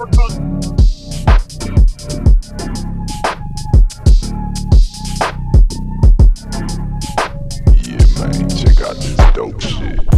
Yeah, man, check out this dope shit.